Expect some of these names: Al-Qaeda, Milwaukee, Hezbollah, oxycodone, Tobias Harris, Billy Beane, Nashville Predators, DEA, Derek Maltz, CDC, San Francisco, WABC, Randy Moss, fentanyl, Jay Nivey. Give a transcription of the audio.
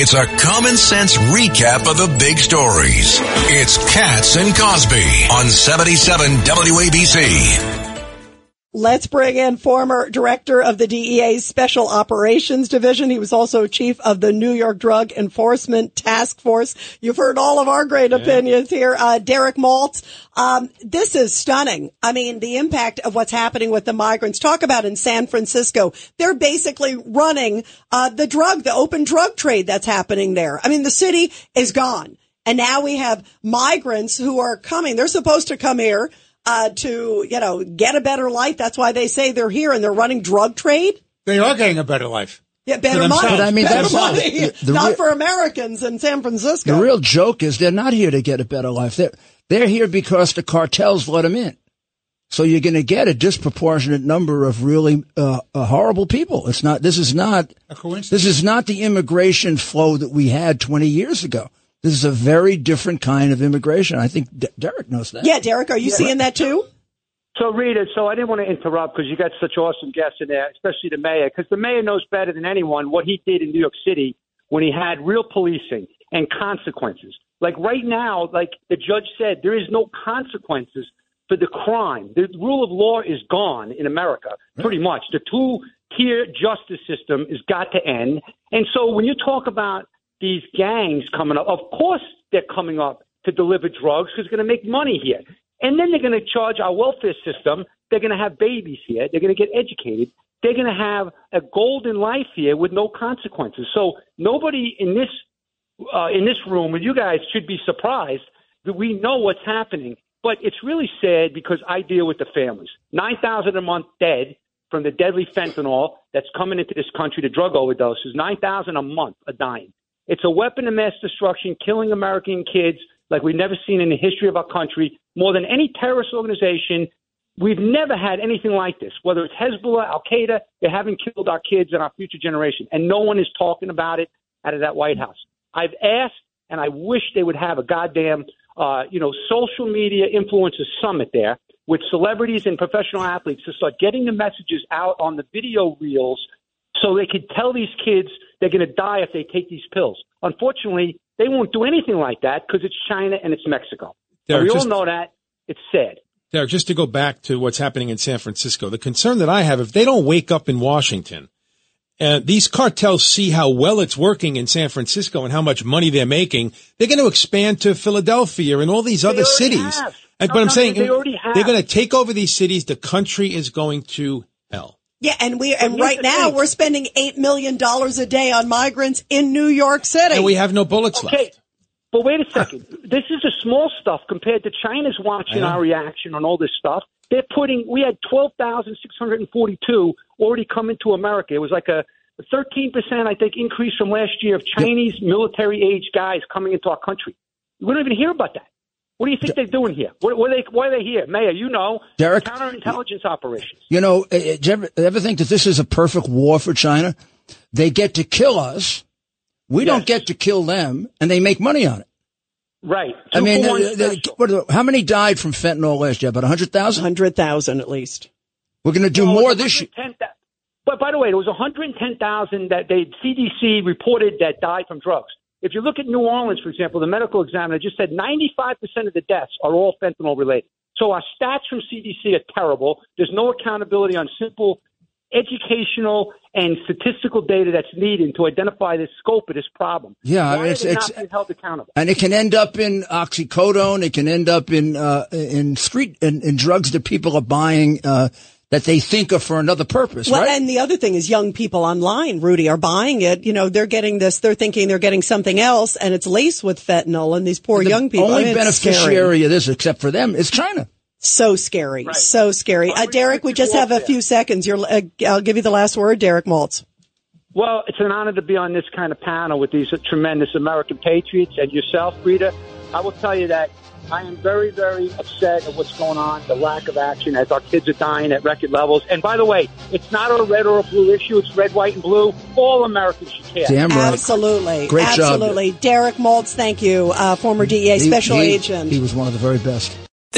It's a common sense recap of the big stories. It's Katz and Cosby on 77 WABC. Let's bring in former director of the DEA's Special Operations Division. He was also chief of the New York Drug Enforcement Task Force. You've heard all of our great opinions here. Derek Maltz, this is stunning. I mean, the impact of what's happening with the migrants. Talk about in San Francisco. They're basically running the open drug trade that's happening there. I mean, the city is gone. And now we have migrants who are coming. They're supposed to come here to get a better life. That's why they say they're here, and they're running drug trade. They are getting a better life. Yeah, better money. But I mean, better money. Not for Americans in San Francisco. The real joke is they're not here to get a better life. They're here because the cartels let them in. So you're going to get a disproportionate number of really horrible people. It's not. This is not a coincidence. This is not the immigration flow that we had 20 years ago. This is a very different kind of immigration. I think Derek knows that. Yeah, Derek, are you seeing that too? So, Rita, I didn't want to interrupt because you got such awesome guests in there, especially the mayor, because the mayor knows better than anyone what he did in New York City when he had real policing and consequences. Like right now, like the judge said, there is no consequences for the crime. The rule of law is gone in America, pretty much. The two-tier justice system has got to end. And so when you talk about these gangs coming up, of course they're coming up to deliver drugs because they're going to make money here. And then they're going to charge our welfare system. They're going to have babies here. They're going to get educated. They're going to have a golden life here with no consequences. So nobody in this room with you guys should be surprised that we know what's happening. But it's really sad because I deal with the families. 9,000 a month dead from the deadly fentanyl that's coming into this country, the drug overdoses. 9,000 a month are dying. It's a weapon of mass destruction, killing American kids like we've never seen in the history of our country, more than any terrorist organization. We've never had anything like this, whether it's Hezbollah, Al-Qaeda. They haven't killed our kids and our future generation, and no one is talking about it out of that White House. I've asked, and I wish they would have a goddamn social media influencer summit there with celebrities and professional athletes to start getting the messages out on the video reels so they could tell these kids they're going to die if they take these pills. Unfortunately, they won't do anything like that because it's China and it's Mexico. Derek, we all know that. It's sad. Derek, just to go back to what's happening in San Francisco, the concern that I have, if they don't wake up in Washington, these cartels see how well it's working in San Francisco and how much money they're making, they're going to expand to Philadelphia and all these other cities. They're going to take over these cities. The country is going to hell. Yeah, and right now we're spending $8 million a day on migrants in New York City, and we have no bullets left. But wait a second, this is a small stuff compared to China's watching our reaction on all this stuff. They're putting. We had 12,642 already come into America. It was like a 13%, I think, increase from last year of Chinese military age guys coming into our country. We don't even hear about that. What do you think they're doing here? Why are they here? Mayor, you know, Derek, counterintelligence operations. You know, do you ever think that this is a perfect war for China? They get to kill us. We don't get to kill them, and they make money on it. Right. I mean, how many died from fentanyl last year? About 100,000? 100,000 at least. We're going to do more this year. But by the way, it was 110,000 that the CDC reported that died from drugs. If you look at New Orleans, for example, the medical examiner just said 95% of the deaths are all fentanyl-related. So our stats from CDC are terrible. There's no accountability on simple educational and statistical data that's needed to identify the scope of this problem. Yeah, I mean, it's not held accountable. And it can end up in oxycodone. It can end up in drugs that people are buying that they think of for another purpose, right? Well, and the other thing is young people online, Rudy, are buying it. You know, they're getting this. They're thinking they're getting something else, and it's laced with fentanyl, and these poor young people. The only beneficiary of this, except for them, is China. So scary. Right. So scary. Derek, we just have a few seconds. I'll give you the last word, Derek Maltz. Well, it's an honor to be on this kind of panel with these tremendous American patriots and yourself, Rita. I will tell you that I am very, very upset at what's going on, the lack of action as our kids are dying at record levels. And by the way, it's not a red or a blue issue. It's red, white, and blue. All Americans should care. Damn right. Absolutely. Great job. Absolutely. Derek Maltz, thank you, former DEA special agent. He was one of the very best.